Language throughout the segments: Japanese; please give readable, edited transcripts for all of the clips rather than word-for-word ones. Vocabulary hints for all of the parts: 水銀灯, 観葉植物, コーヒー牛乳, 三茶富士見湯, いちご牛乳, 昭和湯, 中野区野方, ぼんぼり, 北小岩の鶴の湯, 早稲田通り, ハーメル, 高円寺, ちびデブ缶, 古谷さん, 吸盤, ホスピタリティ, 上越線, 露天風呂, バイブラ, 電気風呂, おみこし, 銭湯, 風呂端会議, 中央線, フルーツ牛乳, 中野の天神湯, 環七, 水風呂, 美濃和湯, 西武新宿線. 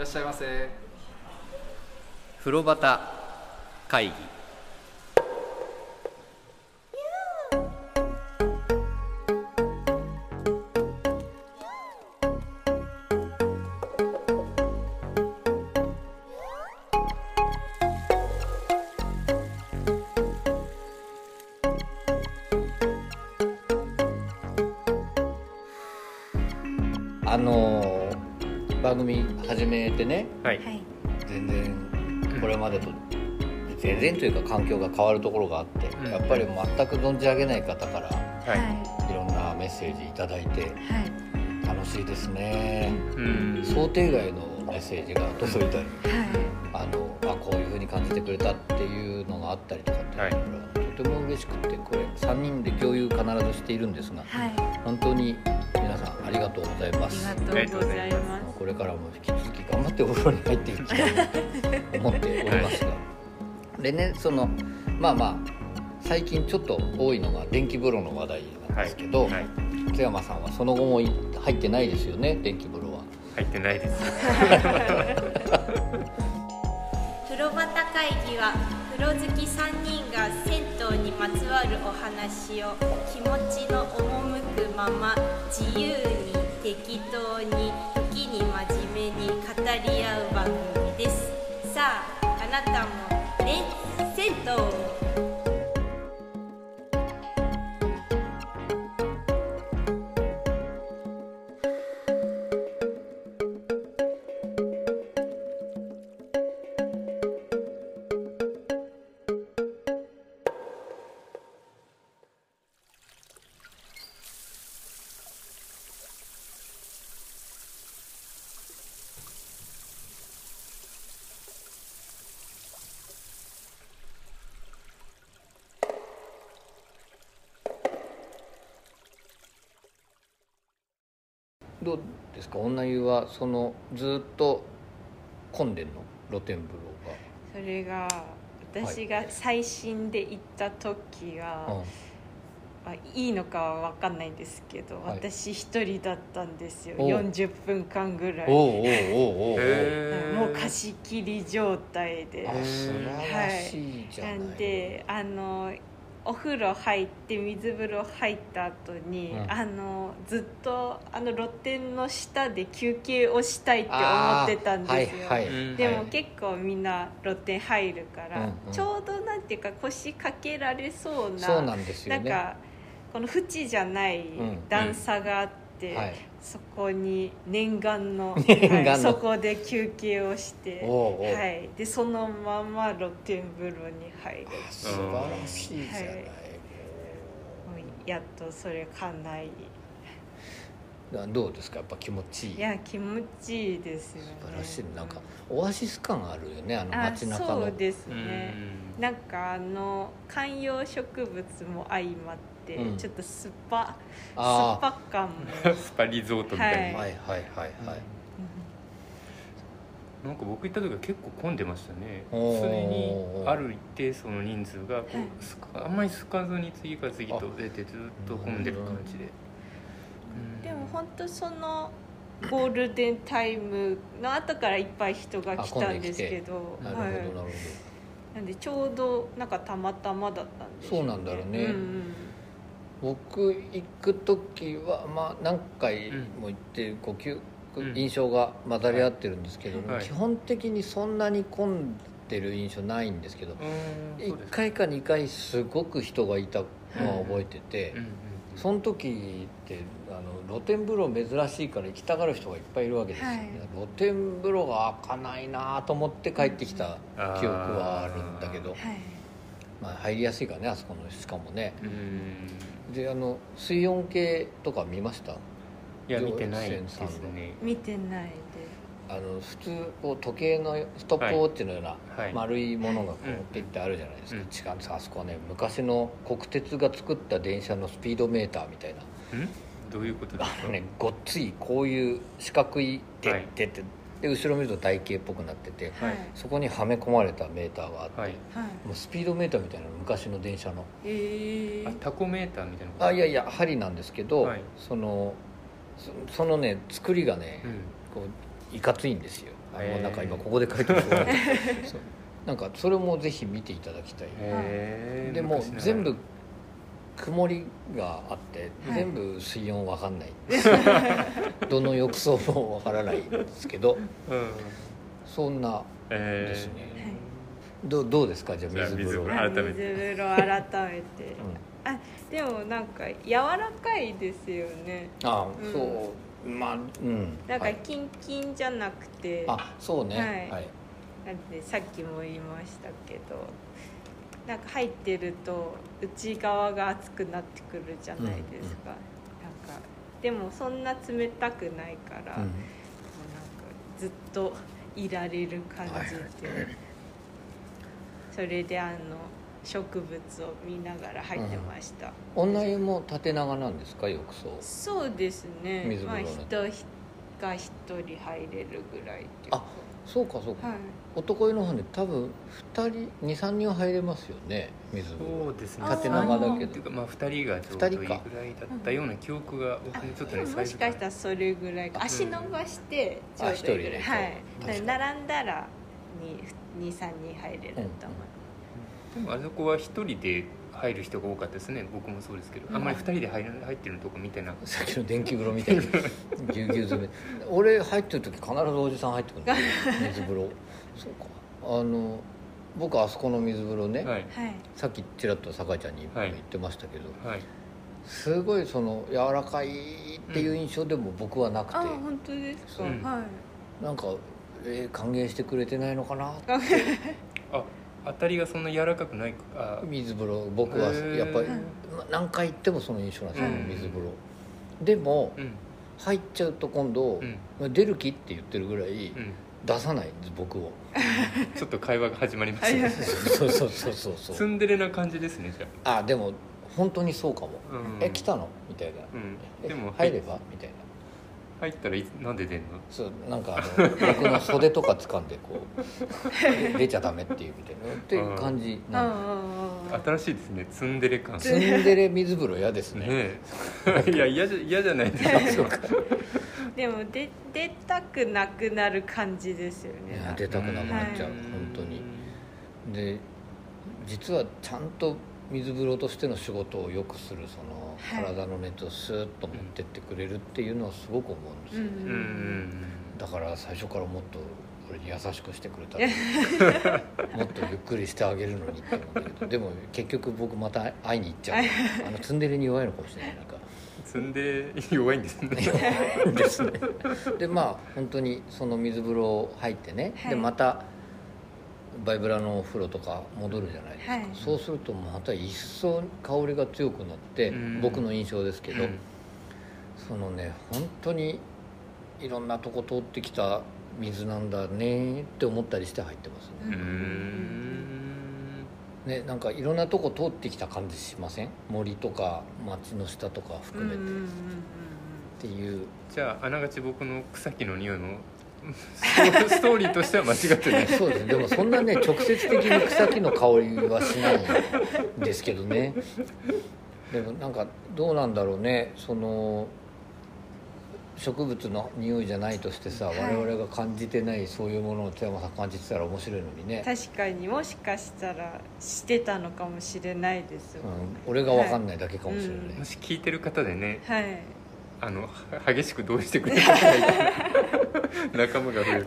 らっしゃいませ。風呂端会議。番組始めてね、はい、全然これまでと全然というか環境が変わるところがあって、うん、やっぱり全く存じ上げない方から、はい、いろんなメッセージいただいて、はい、楽しいですね、うん、想定外のメッセージが届いたり、はい、こういう風に感じてくれたっていうのがあったりとかっていうのがとても嬉しくて、これ3人で共有必ずしているんですが、はい、本当に皆さんありがとうございます。ありがとうございます。これからも引き続き頑張ってお風呂に入っていきたいと思っておりますがでね、最近ちょっと多いのが電気風呂の話題なんですけど、はいはい、津山さんはその後も入ってないですよね、電気風呂は。入ってないです風呂端会議は風呂好き3人が銭湯にまつわるお話を気持ちの赴くまま自由に適当に時に真面目に語り合う番組です。さあ、あなたもね、銭湯どうですか、女湯はそのずっと混んでんの、露天風呂が。それが私が最新で行った時は、はい、いいのかは分かんないんですけど、はい、私一人だったんですよ、40分間ぐらい。もう貸し切り状態で。あ、素晴らしいじゃない。なんでお風呂入って水風呂入った後に、うん、ずっと露天の下で休憩をしたいって思ってたんですよ、はいはい、でも結構みんな露天入るから、うんうん、ちょうどなんていうか腰掛けられそうな、そうなんですよね、なんかこの縁じゃない段差があって、うんうん、はい、そこに念願の、そこで休憩をしておう、はい、でそのまま露天風呂に入る。素晴らしいじゃない、はい、やっとそれかない。どうですか、やっぱ気持ちいい。いや、気持ちいいですよね。素晴らしい。なんかオアシス感あるよね、街中の。そうですね、んなんか観葉植物も相まってうん、ちょっとスパ感もスパリゾートみたいな、はいはいはいはい、うん、なんか僕行った時は結構混んでましたね。常にある一定数の人数がこう、はい、あんまりすかずに次から次と出てずっと混んでる感じで、うん、でも本当そのゴールデンタイムの後からいっぱい人が来たんですけど、なるほどなるほど、はい、なんでちょうどなんかたまたまだったんでしょうね。そうなんだろうね、うんうん、僕行く時は、何回も行ってこう、うん、印象が混ざり合ってるんですけど、はい、基本的にそんなに混んでる印象ないんですけど、1回か2回すごく人がいたのを覚えてて、うん、その時って露天風呂珍しいから行きたがる人がいっぱいいるわけですよね、はい、露天風呂が開かないなと思って帰ってきた記憶はあるんだけど、入りやすいからね、あそこのしかもね、うん。で水温計とか見ました？いや、見てないですね。見てないです。普通こう時計のストップウォッチのような丸いものがこうピッてあるじゃないですか。しかもさ、あそこはね、昔の国鉄が作った電車のスピードメーターみたいな。どういうことですか？ね、ごっついこういう四角いって。で後ろ見ると台形っぽくなってて、はい、そこにはめ込まれたメーターがあって、はい、もうスピードメーターみたいなの、昔の電車の、タコメーターみたいなの。あ、いやいや、針なんですけど、はい、そのね、作りがね、うん、こういかついんですよ。なんか今ここで書いてるなんかそれもぜひ見ていただきたい。でも全部曇りがあって全部水温わかんない、はい、どの浴槽もわからないんですけど、うん、そんなですね、どうですか。じゃあ水風呂改めて、うん、あでもなんか柔らかいですよね。あ、うん、そうまあうんなんかキンキンじゃなくて、はい、あそうね、はい、なんでさっきも言いましたけどなんか入ってると内側が熱くなってくるじゃないですか、うん、なんかでもそんな冷たくないから、うん、もうなんかずっといられる感じで、はい、それで植物を見ながら入ってました、うん、女湯も縦長なんですか、浴槽。そうですね、水風呂の、まあ、人が一人入れるぐらいっていう。あそうかそうか、はい、男湯の方で多分2、3人入れますよね、水風呂。そうですね、縦長だけどっていうか、まあ、2人がちょうどいいぐらいだったような記憶がちょっとね、もしかしたらそれぐらいか、足伸ばしてちょうどいいぐらい、うん、1人で、はい、並んだら 2、3人入れると思います、うん、でもあそこは1人で入る人が多かったですね。僕もそうですけど、あんまり2人で 入ってるとこ見てなくて、さっきの電気風呂みたいにぎゅうぎゅう詰め俺入ってる時必ずおじさん入ってくるんだよ水風呂。そうか、僕あそこの水風呂ね、はい、さっきちらっと酒井ちゃんに言ってましたけど、はいはい、すごいその柔らかいっていう印象でも僕はなくて、うん、あ本当ですか、うん、はい、なんか、歓迎してくれてないのかなってあ当たりがそんな柔らかくないか、水風呂僕はやっぱり何回行ってもその印象なんですよ、うん、水風呂でも、うん、入っちゃうと今度、うん、出る気って言ってるぐらい、うん、出さないんです僕をちょっと会話が始まりましたねそうツンデレな感じですね。じゃあでも本当にそうかも、うん、来たのみたいな、うん、でも入ればみたいな、入ったらなんで出んの？そうなんか僕の袖とか掴んでこう出ちゃダメっていうみたいなっていう感じなんで。新しいですね、ツンデレ感。ツンデレ水風呂嫌ですね。ねいや嫌じゃないですか。でも出たくなくなる感じですよね。いや出たくなくなっちゃう、はい、本当に。で実はちゃんと水風呂としての仕事をよくするその体の熱をスーッと持ってってくれるっていうのはすごく思うんですよね、うんうん、だから最初からもっと俺に優しくしてくれたらもっとゆっくりしてあげるのにって思うんだけど、でも結局僕また会いに行っちゃうツンデレに弱いのかもしれない。なんかツンデレ弱いんですねですね。でまあ本当にその水風呂入ってね、はい、でまたバイブラのお風呂とか戻るじゃないですか、はい、そうするとまた一層香りが強くなって、うん、僕の印象ですけど、うん、そのね本当にいろんなとこ通ってきた水なんだねって思ったりして入ってますね、うん、ね、なんかいろんなとこ通ってきた感じしません？森とか街の下とか含めて、うん、っていう。じゃああながち僕の草木の匂いもストーリーとしては間違ってないそうですね。でもそんなね直接的に草木の香りはしないんですけどね。でもなんかどうなんだろうね、その植物の匂いじゃないとしてさ、はい、我々が感じてないそういうものを津山さん感じてたら面白いのにね。確かに、もしかしたらしてたのかもしれないですよ、うん、俺が分かんないだけかもしれない、はい、うん、もし聞いてる方でね、はい、激しく同意してくれる仲間が増える。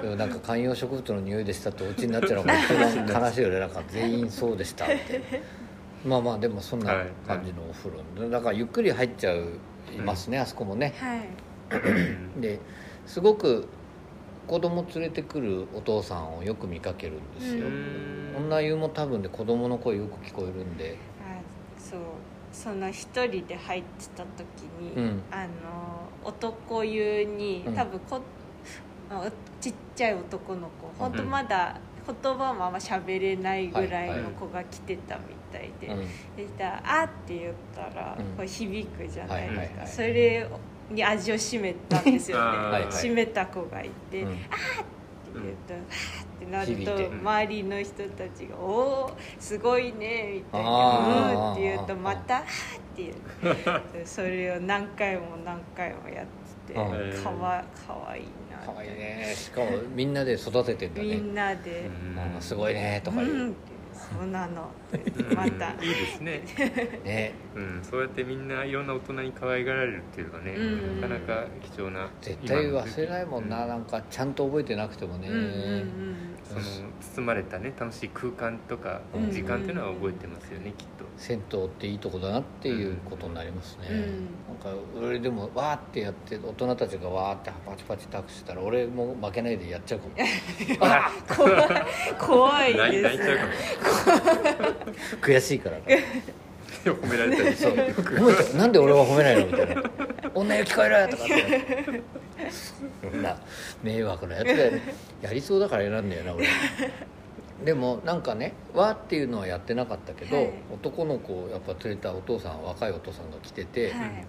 でもなんか観葉植物の匂いでしたってお家になっちゃうのが一番悲しいよね。なんか全員そうでしたってまあまあでもそんな感じのお風呂、はい、だからゆっくり入っちゃいますね、うん、あそこもね、はい、ですごく子供連れてくるお父さんをよく見かけるんですよ。女湯も多分で子供の声よく聞こえるんで、あそう、その一人で入ってた時に、うん、男湯に多分ちっちゃい男の子、うん、本当まだ言葉もあんま喋れないぐらいの子が来てたみたいで、はいはい、でしたら「あ」って言ったら、うん、こう響くじゃないですか、はいはいはい、それに味を占めたんですよね占めた子がいて「うん、あ」って言うと「あ、うん」なると周りの人たちが「おおすごいね」みたいな「うん」って言うとまた「は」って言う、それを何回もやってて、うん、かわいいなかわいいね。しかもみんなで育ててんだねみんなで、うん、すごいねとか言う、うん、そうなのまた、うん、いいですねね、うん、そうやってみんないろんな大人に可愛がられるっていうのはね、うん、なかなか貴重な絶対忘れないもんな、うん、なんかちゃんと覚えてなくてもね、うんうんうん、その包まれたね楽しい空間とか時間っていうのは覚えてますよね、うんうん、きっと銭湯っていいとこだなっていうことになりますね、うん、なんか俺でもわーってやって大人たちがわーってパチパチタクしたら俺も負けないでやっちゃうかも怖いです泣いちゃうかも悔しいから褒められたりそうなんで俺は褒めないのみたいな女よ聞こえろとかってそんな迷惑なやつでやりそうだから選んだよな俺でもなんかねわーっていうのはやってなかったけど、はい、男の子をやっぱ連れたお父さん若いお父さんが来てて、はい、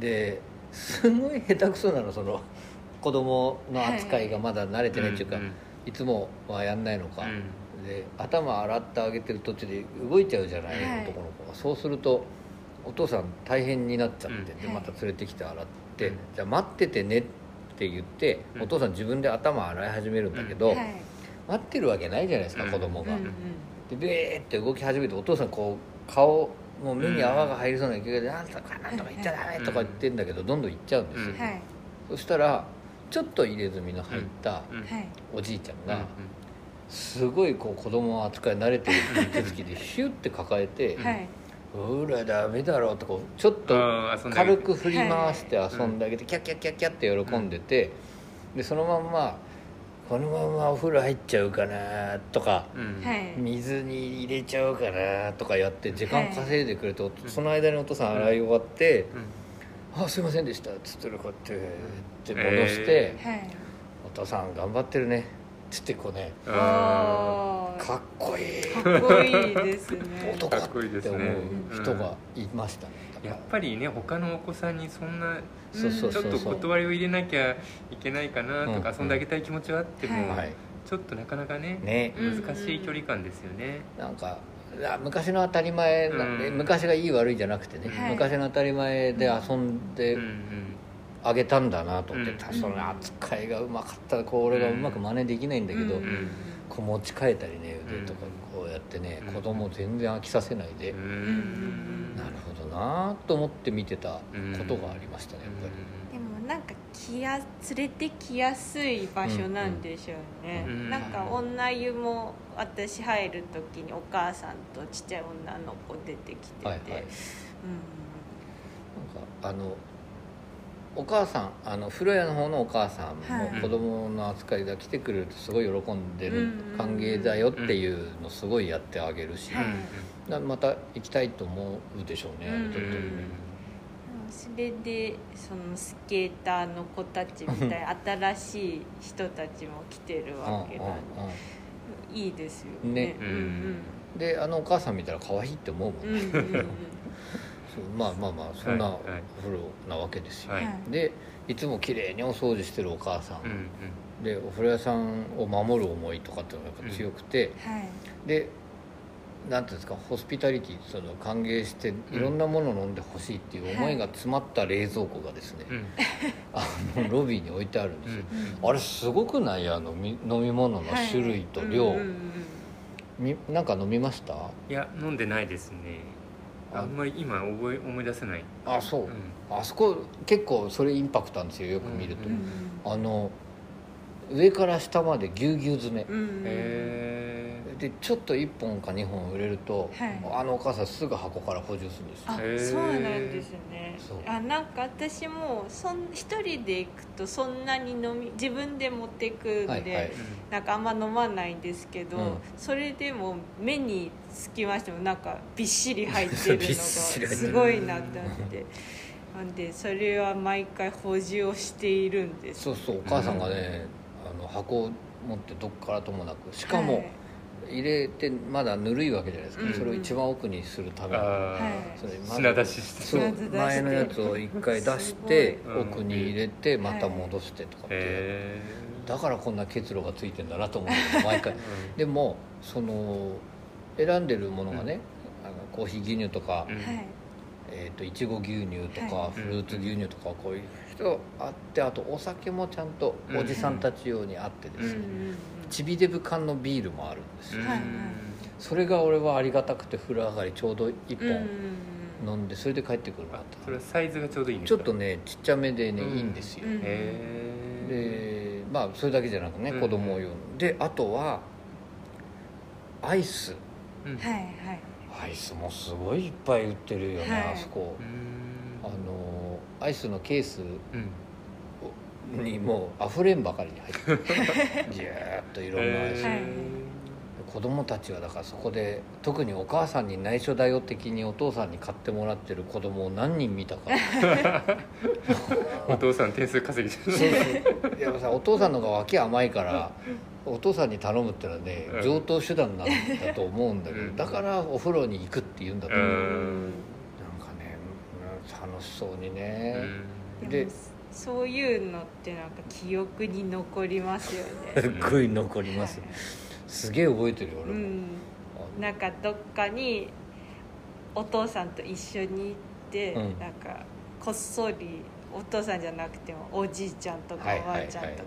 ですごい下手くそなのその子供の扱いがまだ慣れてないっていうか、はい、いつもはやんないのか、うん、で頭洗ってあげてる途中で動いちゃうじゃない、はい、男の子がそうするとお父さん大変になっちゃって、うん、でまた連れてきて洗って、うん、じゃあ待っててねって言って、うん、お父さん自分で頭洗い始めるんだけど、うんはい待ってるわけないじゃないですか、うん、子供が、うんうん、でベーって動き始めてお父さんこう顔もう目に泡が入りそうな勢いで、うん、なんとかなんとか言っちゃダメとか言ってんだけど、うん、どんどん言っちゃうんですよ、うんはい、そしたらちょっと入れ墨の入ったおじいちゃんが、うんはい、すごいこう子供の扱い慣れてる手つきでヒュッて抱えて、はい、うらダメだろうとかちょっと軽く振り回して遊んであげて、はい、キャッキャッキャッキャッって喜んでて、うん、でそのまんまこのままお風呂入っちゃうかなとか、うん、水に入れちゃうかなとかやって時間稼いでくれて、はい、その間にお父さん洗い終わって、うん、あすいませんでしたっつってこうやって戻して、お父さん頑張ってるねつってこうねかっこいいかっこいいですね男って思う人がいましたね、うん、やっぱりね他のお子さんにそんなそうちょっと断りを入れなきゃいけないかなとか、うん、遊んであげたい気持ちはあっても、はい、ちょっとなかなか ね難しい距離感ですよね、うん、なんか昔の当たり前なんで、うん、昔がいい悪いじゃなくてね、はい、昔の当たり前で遊んであげたんだなと思って、うん、その扱いがうまかったらこう俺がうまく真似できないんだけど、うん、こう持ち替えたりね腕とかこうやってね、うん、子供全然飽きさせないで、うん、なるほどなと思って見てたことがありましたねやっぱり。でもなんか連れてきやすい場所なんでしょうね、うんうん、なんか女湯も私入る時にお母さんとちっちゃい女の子出てきてて、はいはいうん、なんかお母さん風呂屋の方のお母さんも子供の扱いが来てくれるとすごい喜んでる、はい、歓迎だよっていうのすごいやってあげるし、はい、また行きたいと思うでしょうね、うん、それでそのスケーターの子たちみたい新しい人たちも来てるわけなんでいいですよ ね、うんうん、でお母さん見たら可愛いって思うもんね、うんうんうんまあそんなお風呂なわけですよ、はいはい、でいつも綺麗にお掃除してるお母さん、うんうん、でお風呂屋さんを守る思いとかっていうのがやっぱ強くて、うんはい、でなんていうんですかホスピタリティその歓迎していろんなものを飲んでほしいっていう思いが詰まった冷蔵庫がですね、うん、ロビーに置いてあるんですよ、うん、あれすごくない飲み物の種類と量、はいうんうん、なんか飲みました？いや飲んでないですねあんまり今思い出せない。あ、そう、うん、あそこ結構それインパクトなんですよよく見ると、うんうん、上から下までぎゅうぎゅう詰め、うん、でちょっと1本か2本売れると、はい、お母さんすぐ箱から補充するんですよ。あ、そうなんですね。なんか私も一人で行くとそんなに自分で持っていくんで、はいはい、なんかあんま飲まないんですけど、うん、それでも目につきましてもなんかびっしり入ってるのがすごいなって思ってなんでそれは毎回補充をしているんです。そうそうお母さんがね、うん、箱を持ってどっからともなくしかも入れてまだぬるいわけじゃないですか、はい、それを一番奥にするために、うん、品出ししてそう前のやつを一回出して奥に入れてまた戻してとかって、だからこんな結露がついてんだなと思うんです毎回、うん、でも選んでるものがね、うん、コーヒー牛乳とか、うんいちご牛乳とかフルーツ牛乳とかこういう人あって、あとお酒もちゃんとおじさんたち用にあってですね、ちびデブ缶のビールもあるんですよ。それが俺はありがたくて、風呂上がりちょうど1本飲んでそれで帰ってくるかと。それはサイズがちょうどいいんですか？ちょっとねちっちゃめでねいいんですよ。でまあそれだけじゃなくね、子供用で、あとはアイス、はいはい、アイスもすごいいっぱい売ってるよね、はい、あそこ。アイスのケースにもうあふれんばかりに入ってじゅーっといろんなアイス、子供たちはだからそこで、特にお母さんに内緒だよ的にお父さんに買ってもらってる子供を何人見たかお父さん点数稼ぎじゃない。やっぱさ、お父さんの方が脇甘いからお父さんに頼むってのはね、上等手段なんだと思うんだけど、だからお風呂に行くって言うんだと思う。なんかね、楽しそうにね。で、そういうのってなんか記憶に残りますよね。すごい残ります。すげえ覚えてるよ俺も。なんかどっかにお父さんと一緒に行って、なんかこっそり。お父さんじゃなくてもおじいちゃんとかおばあちゃんとか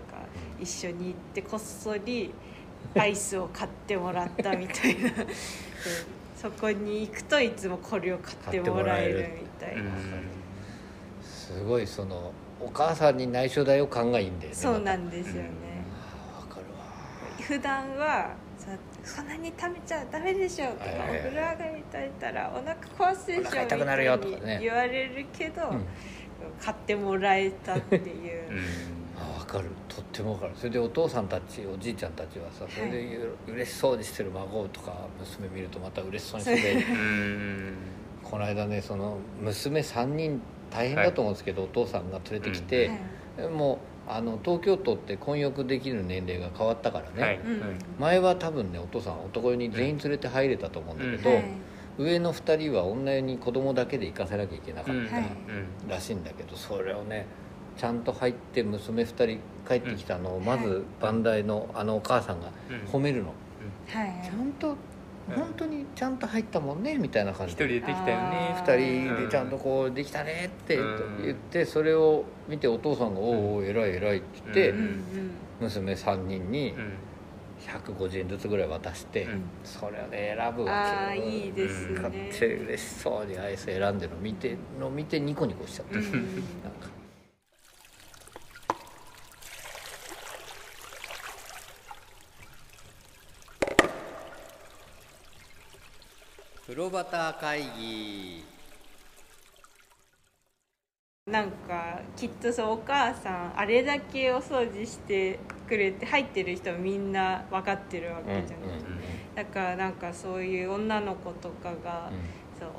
一緒に行ってこっそりアイスを買ってもらったみたいなそこに行くといつもこれを買ってもらえるみたいな、すごいそのお母さんに内緒だよ感がいいんだよね。そうなんですよね、わかるわ。普段はそんなに食べちゃダメでしょとか、お風呂上がり食べたらお腹壊すでしょみたいに言われるけど、買ってもらえたっていう、わかる、とってもわかる。それでお父さんたちおじいちゃんたちはさ、それで嬉しそうにしてる孫とか娘見るとまた嬉しそうにしててこの間ね、その娘3人大変だと思うんですけど、お父さんが連れてきて、もう東京都って混浴できる年齢が変わったからね、前は多分ねお父さんは男湯に全員連れて入れたと思うんだけど、上の2人は女湯に子供だけで行かせなきゃいけなかったらしいんだけど、それをねちゃんと入って娘2人帰ってきたのをまず番台のお母さんが褒めるの、ちゃんと本当にちゃんと入ったもんねみたいな感じで、1人でできたよね、2人でちゃんとこうできたねって言って、それを見てお父さんがおお偉い偉いって言って娘3人に150円ずつぐらい渡して、それをね選ぶわけよ。いいですね。買って嬉しそうにアイス選んでるの見てニコニコしちゃった、なんか。プロバター会議。なんかきっとそうお母さんあれだけお掃除してくれて入ってる人みんな分かってるわけじゃない、だからなんかそういう女の子とかが、そう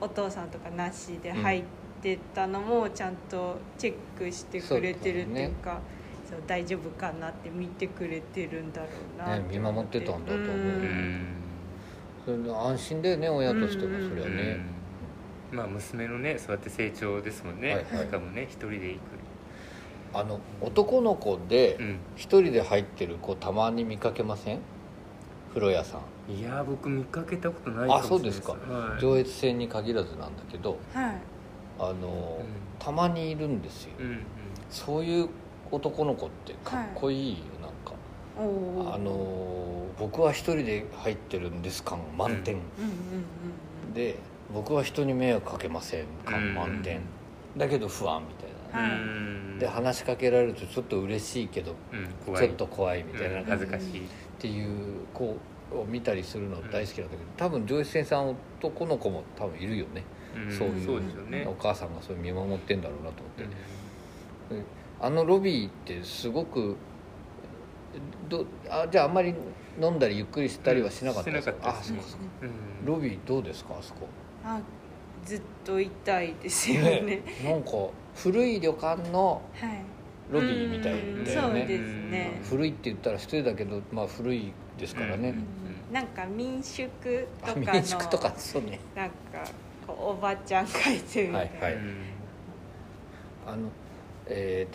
お父さんとかなしで入ってたのもちゃんとチェックしてくれてるっていうか、そう、ね、大丈夫かなって見てくれてるんだろうなって、ね、見守ってたんだと思う、それ安心だよね親としても、それはね、まあ、娘のねそうやって成長ですもんね、しかもね一人で行く男の子で一人で入ってる子たまに見かけません？風呂屋さん。いや僕見かけたことないかもしれないです。あ、そうですか、上越線に限らずなんだけど、たまにいるんですよ、そういう男の子ってかっこいいよ、なんか僕は一人で入ってるんです感満点、で僕は人に迷惑かけません感満点、だけど不安みたいな、で話しかけられるとちょっと嬉しいけど、ちょっと怖いみたいな、恥ずかしいっていう子を見たりするの大好きなんだけど、多分上越線さん男の子も多分いるよね、そういう、そうですよね、お母さんがそれ見守ってんだろうなと思って、ロビーってすごくじゃああんまり飲んだりゆっくりしたりはしなかったですか？ロビーどうですかあそこ？あ、ずっといたいですよね。なんか古い旅館のロビーみたいだよね、そうですね、古いって言ったら失礼だけど、まあ、古いですからね、なんか民宿とかの民宿とか、そうね、なんかこうおばちゃん描いてるみたい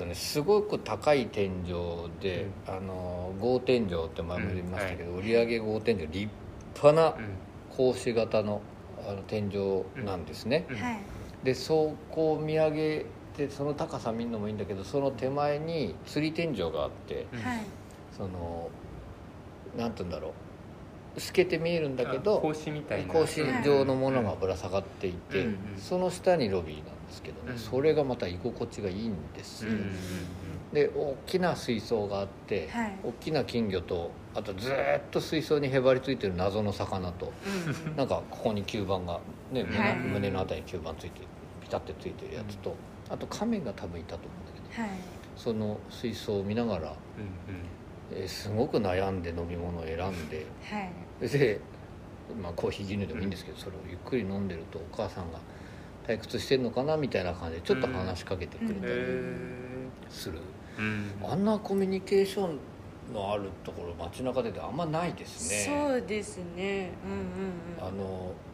な、すごく高い天井で、合天井って前も言いましたけど、売上合天井、立派な格子型の、天井なんですね、でそこを見上げてその高さ見るのもいいんだけど、その手前に吊り天井があって、うん、そのなんていうんだろう、透けて見えるんだけど格子みたいな格子状のものがぶら下がっていて、うんうん、その下にロビーなんですけどね、うん、それがまた居心地がいいんですよ、うんうんうん、で大きな水槽があって、はい、大きな金魚とあとずっと水槽にへばりついてる謎の魚と、うん、なんかここに吸盤が、ね、胸のあたりに吸盤ついてピタッてついてるやつと、うん、あと亀が多分いたと思うんだけど、はい、その水槽を見ながら、うんうん、すごく悩んで飲み物を選んで、はい、で、まあ、コーヒー牛乳でもいいんですけど、それをゆっくり飲んでるとお母さんが退屈してるのかなみたいな感じでちょっと話しかけてくれたりする、うん、あんなコミュニケーションのあるところ街中であんまないですね。そうですね、うんうんう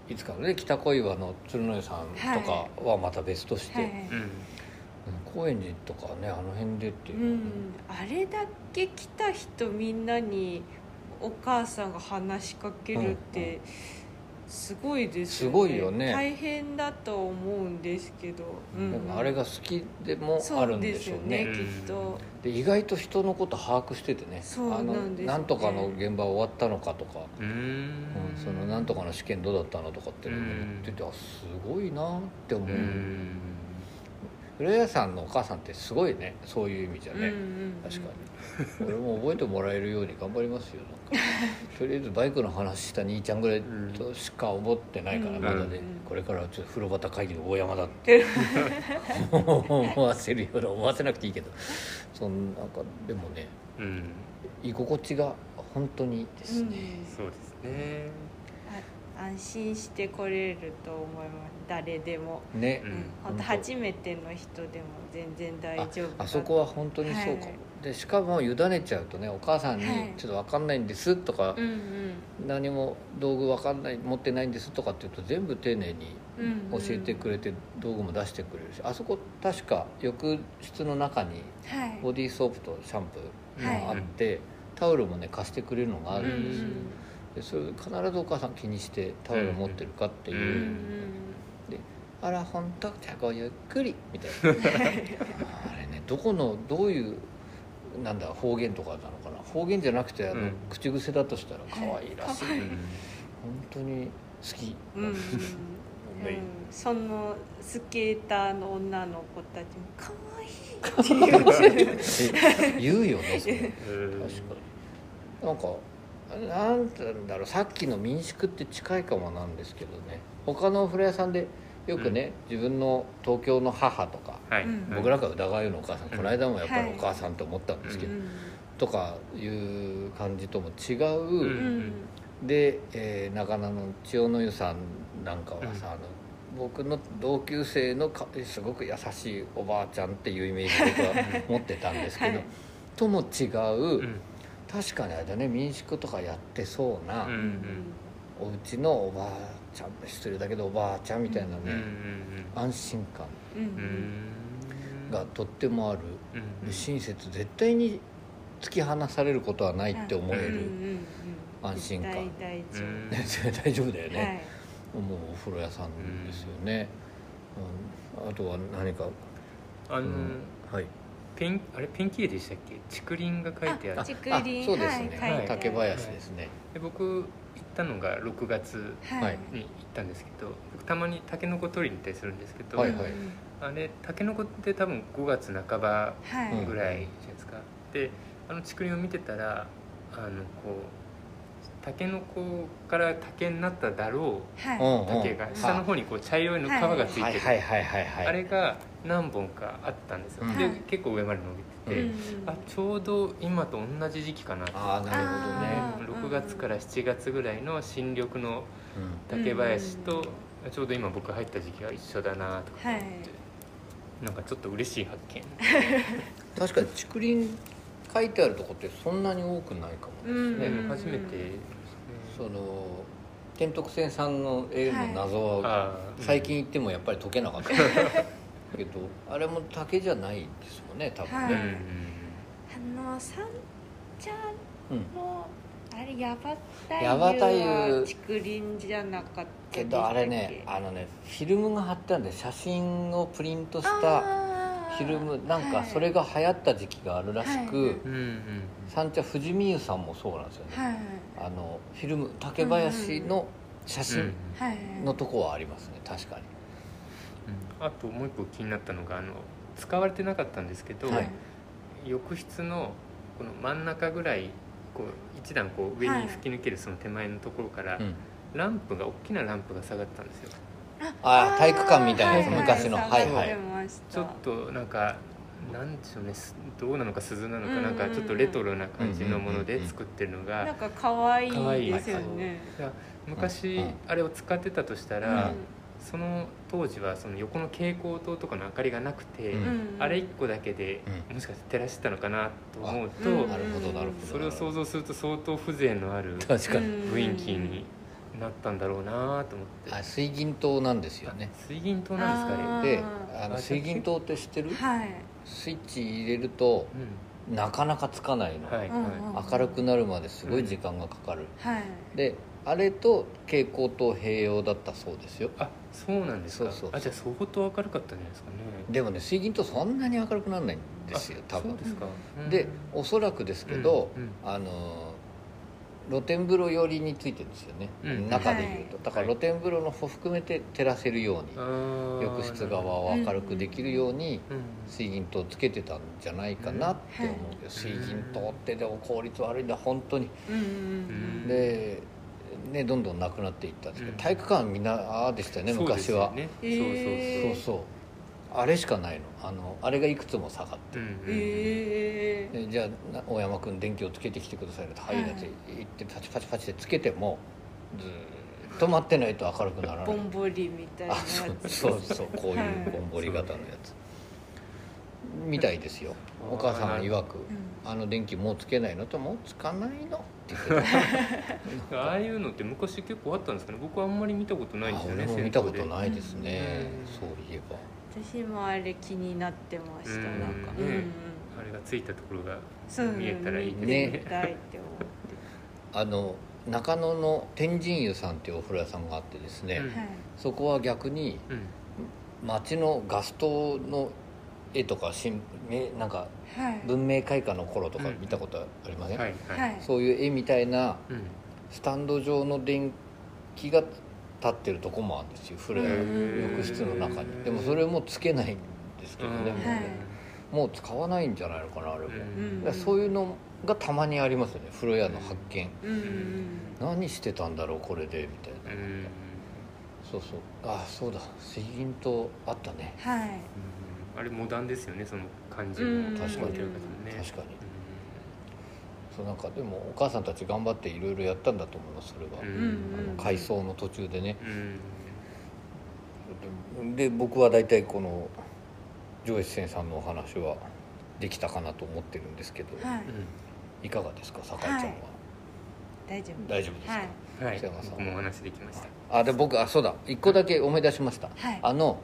ん、いつかのね北小岩の鶴の湯さんとかはまた別として、はいはい、高円寺とかねあの辺でっていう、うん、あれだけ来た人みんなにお母さんが話しかけるってすごいですよね、うんうん、すごいよね。大変だと思うんですけど、うん、でもあれが好きでもあるんでしょうね、そうですよね、きっと。で意外と人のこと把握しててね、そうなんですね、なんとかの現場終わったのかとか、うん、そのなんとかの試験どうだったのとかって言ってて、あすごいなって思う。古谷さんのお母さんってすごいね、そういう意味じゃね、うんうんうん、確かに俺も覚えてもらえるように頑張りますよなんかとりあえずバイクの話した兄ちゃんぐらいとしか覚えてないから、うん、まだね、うん、これからちょっと風呂旗会議の大山だって思わせるような、思わせなくていいけど、そんなんかでもね、うん、居心地が本当にいいですね、うん、そうですね、安心して来れると思います、誰でも、ね、うん、本当初めての人でも全然大丈夫だ。あそこは本当にそうかも、はい、でしかも委ねちゃうとね、お母さんにちょっと分かんないんですとか、はい、うんうん、何も道具分かんない持ってないんですとかっていうと全部丁寧に教えてくれて、うんうん、道具も出してくれるし、あそこ確か浴室の中にボディーソープとシャンプーがあって、はい、タオルもね貸してくれるのがあるんですよ、うんうん、でそれ必ずお母さん気にしてタオル持ってるかっていう、うんうん、であらほんとじゃあごゆっくりみたいなあれね、どこのどういうなんだ方言とかなのかな、方言じゃなくて口癖だとしたら可愛らしい、うん、本当に好き、うんうん、そのスケーターの女の子たちも可愛いって言うよね、それ確かになんかなんてうんだろう、さっきの民宿って近いかもなんですけどね、他のお風呂屋さんでよくね、うん、自分の東京の母とか、はい、僕らが宇田川優のお母さん、うん、この間もやっぱりお母さんと思ったんですけど、はい、とかいう感じとも違う、うん、で、長野の千代の湯さんなんかはさ、うん、僕の同級生のすごく優しいおばあちゃんっていうイメージを僕は持ってたんですけど、はい、とも違う、うん、確かにあれだね、民宿とかやってそうな、うんうん、お家のおばあちゃん、失礼だけどおばあちゃんみたいなね、うんうんうん、安心感がとってもある、うんうん、親切、絶対に突き放されることはないって思える、うんうん、安心感、大丈夫だよね、はい、もうお風呂屋さんですよね、うんうん、あとは何かうん、はい、あれペンキ絵でしたっけ、竹林が描いてある、あ、竹林、あ、そうですね、はい、竹林ですね、はい、で僕行ったのが6月に行ったんですけど、はい、僕たまにタケノコ取りに行ったりするんですけど、はいはい、あれタケノコって多分5月半ばぐらいじゃないですか、はい、であの竹林を見てたらこうタケノコから竹になっただろう、はい、竹が下の方にこう茶色いの皮がついてる、あれが何本かあったんですよ、はい、で結構上まで伸びてて、うん、あちょうど今と同じ時期かなって。あ、なるほどね。6月から7月ぐらいの新緑の竹林と、うん、ちょうど今僕入った時期が一緒だなとか思って、はい、なんかちょっと嬉しい発見確かに竹林書いてあるとこってそんなに多くないかもですね、うん、初めてですね。その天徳線さんの絵の謎は、はい、最近行ってもやっぱり解けなかったけど、あれも竹じゃないですもんね、多分ね、はい、三茶のあれヤバタユは竹林じゃなかったけど、あれね、あのねフィルムが貼ってあるんで、写真をプリントしたフィルム、なんかそれが流行った時期があるらしく、はい、三茶富士見湯さんもそうなんですよね、はい、あのフィルム竹林の写真のとこはありますね、確かに、うん、あともう一個気になったのが、あの使われてなかったんですけど、はい、浴室のこの真ん中ぐらいこう一段こう上に吹き抜けるその手前のところから、はい、ランプが、大きなランプが下がったんですよ。あ、体育館みたいなやつ、はい、昔の、はいはい、ちょっとなんかなんでしょうね、どうなのか鈴なのか、なんかちょっとレトロな感じのもので作ってるのがなんか可愛いですよね。昔あれを使ってたとしたら、その当時はその横の蛍光灯とかの明かりがなくて、あれ1個だけでもしかして照らしてたのかなと思うと、それを想像すると相当風情のある雰囲気になったんだろうなと思って。あ、水銀灯なんですよね。水銀灯なんですかね。で、あの水銀灯って知ってる？はい、スイッチ入れると、なかなかつかないの、はいはい、明るくなるまですごい時間がかかる、はい、で、あれと蛍光灯併用だったそうですよ。あ、そうなんですか。そうそうそう。あ、じゃあ相当明るかったんじゃないですかね。でもね、水銀灯そんなに明るくならないんですよ、多分。そうですか。で、おそらくですけど、露天風呂寄りについてるんですよね、中でいうと。だから露天風呂の方含めて照らせるように、はい、浴室側を明るくできるように水銀灯つけてたんじゃないかなって思うけど、水銀灯ってでも効率悪いんだ本当に、で、ね、どんどんなくなっていったんですけど、体育館みんなああでしたよね、昔は。そうですよね。そうそうそうそう、あれしかないの。あれがいくつも下がって、じゃあ大山君電気をつけてきてくださいって、はい、だって行ってパチパチパチでつけてもずっと待ってないと明るくならない。ぼんぼりみたいなやつ。そうそうそう、こういうぼんぼり型のやつみたいですよ。お母さん曰く、あの電気もうつけないのと、もうつかないのって言ってた。ああいうのって昔結構あったんですかね。僕はあんまり見たことないんですよね。あ、俺も見たことないですね、そういえば。私もあれ気になってました。なんか、あれがついたところが見えたらいいですね。見たいって思って。中野の天神湯さんっていうお風呂屋さんがあってですね、そこは逆に、街のガス灯の絵とか、なんか文明開化の頃とか見たことありません？そういう絵みたいなスタンド状の電気が立ってるとこもあるんですよ、古い浴室の中に。でもそれもつけないんですけどね、もう使わないんじゃないのかな、あれも。だそういうのがたまにありますよね、風呂屋の発見、何してたんだろうこれでみたいな、そうそう、あ、そうだ、水銀灯あったね、はい、あれモダンですよね、その感じも。確かに、確かに。そう、なんかでもお母さんたち頑張っていろいろやったんだと思います、それは、改装の途中でね、で僕は大体この上越先さんのお話はできたかなと思ってるんですけど、いかがですか、酒井ちゃんは。大丈夫ですか、はい、瀬山さん。僕もお話できました。あ、で僕、あ、そうだ、1個だけ思い出しました、野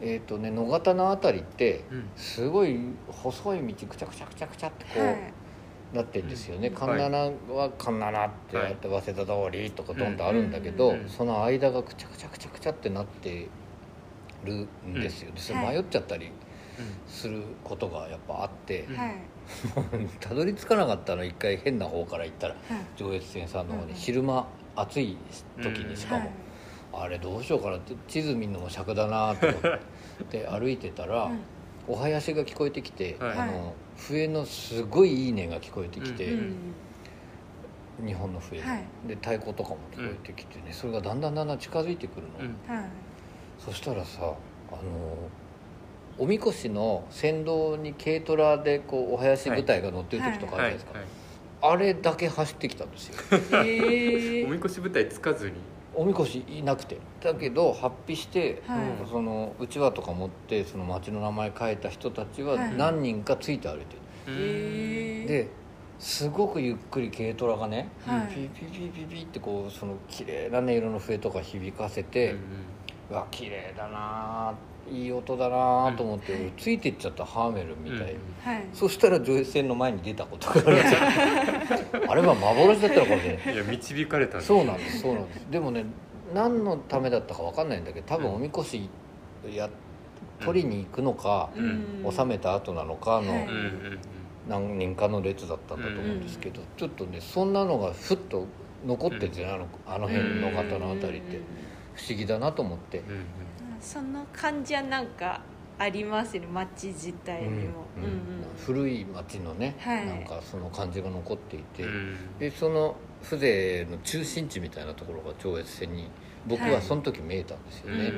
方のあたりってすごい細い道くちゃくちゃくちゃくちゃってこう、なってんですよね、環七は環七ってやって、早稲田通りとかどんとあるんだけど、その間がくちゃくちゃくちゃくちゃってなってるんですよ、それ迷っちゃったりすることがやっぱあって、たどり着かなかったの。一回変な方から行ったら、上越線さんの方に、昼間暑い時にしかも、あれどうしようかなって、地図見るのも尺だなと思って歩いてたら、お囃子が聞こえてきて、笛のすごいいい音が聞こえてきて、日本の笛、で太鼓とかも聞こえてきてね、それがだんだんだんだん近づいてくるの、そしたらさ、おみこしの先導に軽トラでこうお囃子部隊が乗ってる時とかあるじゃないですか、あれだけ走ってきたんですよおみこし部隊つかずに、おみこしいなくて、だけど発揮して、そのうちわとか持って、その町の名前書いた人たちは何人かついて歩いてる、ですごくゆっくり軽トラがね、ピピピピピってこう、その綺麗な音色の笛とか響かせて、わ、綺麗だな、いい音だなと思って、うん、ついていっちゃったハーメルみたいに、うんはい、そしたら女優船の前に出たことがあるあれは幻だったのかもしれない。いや導かれたんです。そうなんですでもね何のためだったか分かんないんだけど多分おみこし取りに行くのか、うん、収めた後なのかの、うん、何人かの列だったんだと思うんですけど、うん、ちょっとねそんなのがふっと残ってて、うん、あの辺の方のあたりって不思議だなと思って、うんうん、その感じはなんかありますよね町自体にも、うんうんうん、古い町のね、はい、なんかその感じが残っていて、うん、でその風情の中心地みたいなところが上越線に僕はその時見えたんですよね、はい、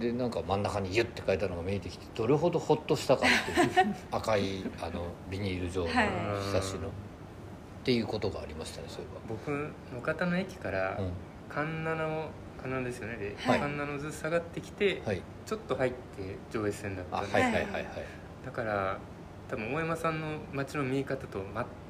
でなんか真ん中にギュッて書いたのが見えてきてどれほどホッとしたかっていう赤いあのビニール状のひさしの、はい、っていうことがありましたね。そういえば僕野方の駅から環七ですよねで、はい、環七ずつ下がってきて、はい、ちょっと入って上越線だったんで、はいはいはい、だから多分大山さんの街の見え方と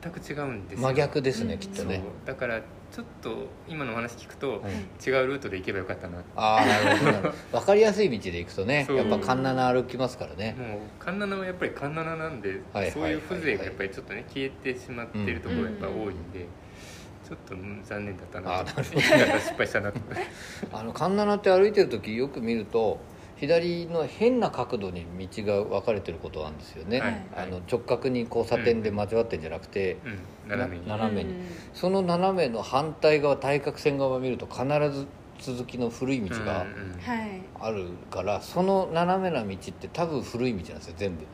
全く違うんですよ。真逆ですね、うん、きっとね。だからちょっと今のお話聞くと、うん、違うルートで行けばよかったな。ああなるほど分かりやすい道で行くとねやっぱ環七歩きますからね。もう環七はやっぱり環七なんで、はい、そういう風情がやっぱりちょっとね消えてしまっているところがやっぱ多いんで、うん、ちょっと残念だったなと思って失敗したなと環七って歩いてる時よく見ると左の変な角度に道が分かれてることなんですよね、はいはい、あの直角に交差点で交わってんじゃなくて、うん、斜めに、うん、その斜めの反対側対角線側を見ると必ず続きの古い道があるから、うんうん、その斜めな道って多分古い道なんですよ全部、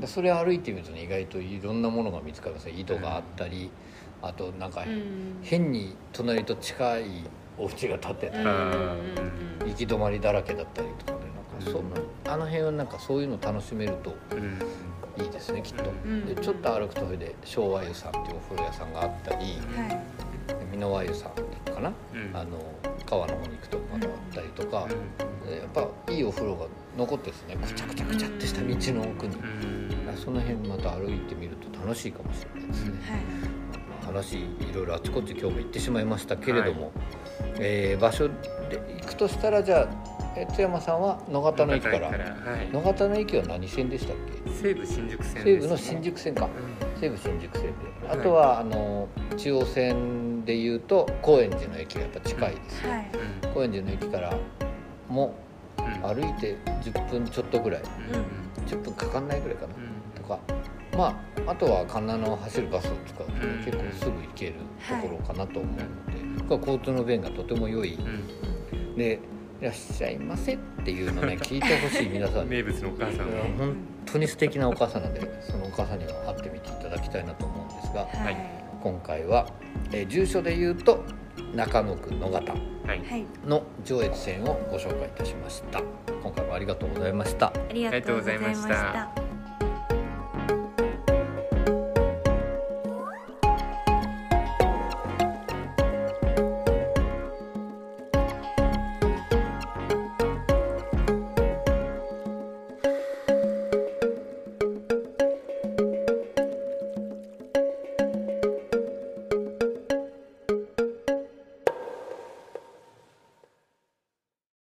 うん、それ歩いてみると、ね、意外といろんなものが見つかりますね。井戸があったり、うん、あとなんか変に隣と近いお家が建ってたり、行き止まりだらけだったりとかね、なんかそんな、うん、あの辺はなんかそういうの楽しめるといいですね、うん、きっと、うん、でちょっと歩くとそれで昭和湯さんっていうお風呂屋さんがあったり、はい、美濃和湯さんかな、うん、あの川の方に行くとまたあったりとか、うん、やっぱいいお風呂が残ってですね、くちゃくちゃくちゃってした道の奥に、うん、その辺また歩いてみると楽しいかもしれないですね、はい、話いろいろあちこち今日も行ってしまいましたけれども、はい場所で行くとしたらじゃあ津山さんは野方の駅から、はい、野方の駅は何線でしたっけ？西武新宿線ですね。西武の新宿線か、うん、西武新宿線で、あとは、はい、あの中央線でいうと高円寺の駅がやっぱ近いですね、はい、高円寺の駅からも歩いて10分ちょっとぐらい、うん、10分かかんないぐらいかな、うん、とかまああとは環七を走るバスを使うと、ね、結構すぐ行けるところかなと思うので、はい交通の便がとても良い、うん、でいらっしゃいませっていうのを、ね、聞いてほしい皆さん名物のお母さんが本当に素敵なお母さんなのでそのお母さんには会ってみていただきたいなと思うんですが、はい、今回は、住所で言うと中野区野方の上越線をご紹介いたしました。今回もありがとうございました。ありがとうございました。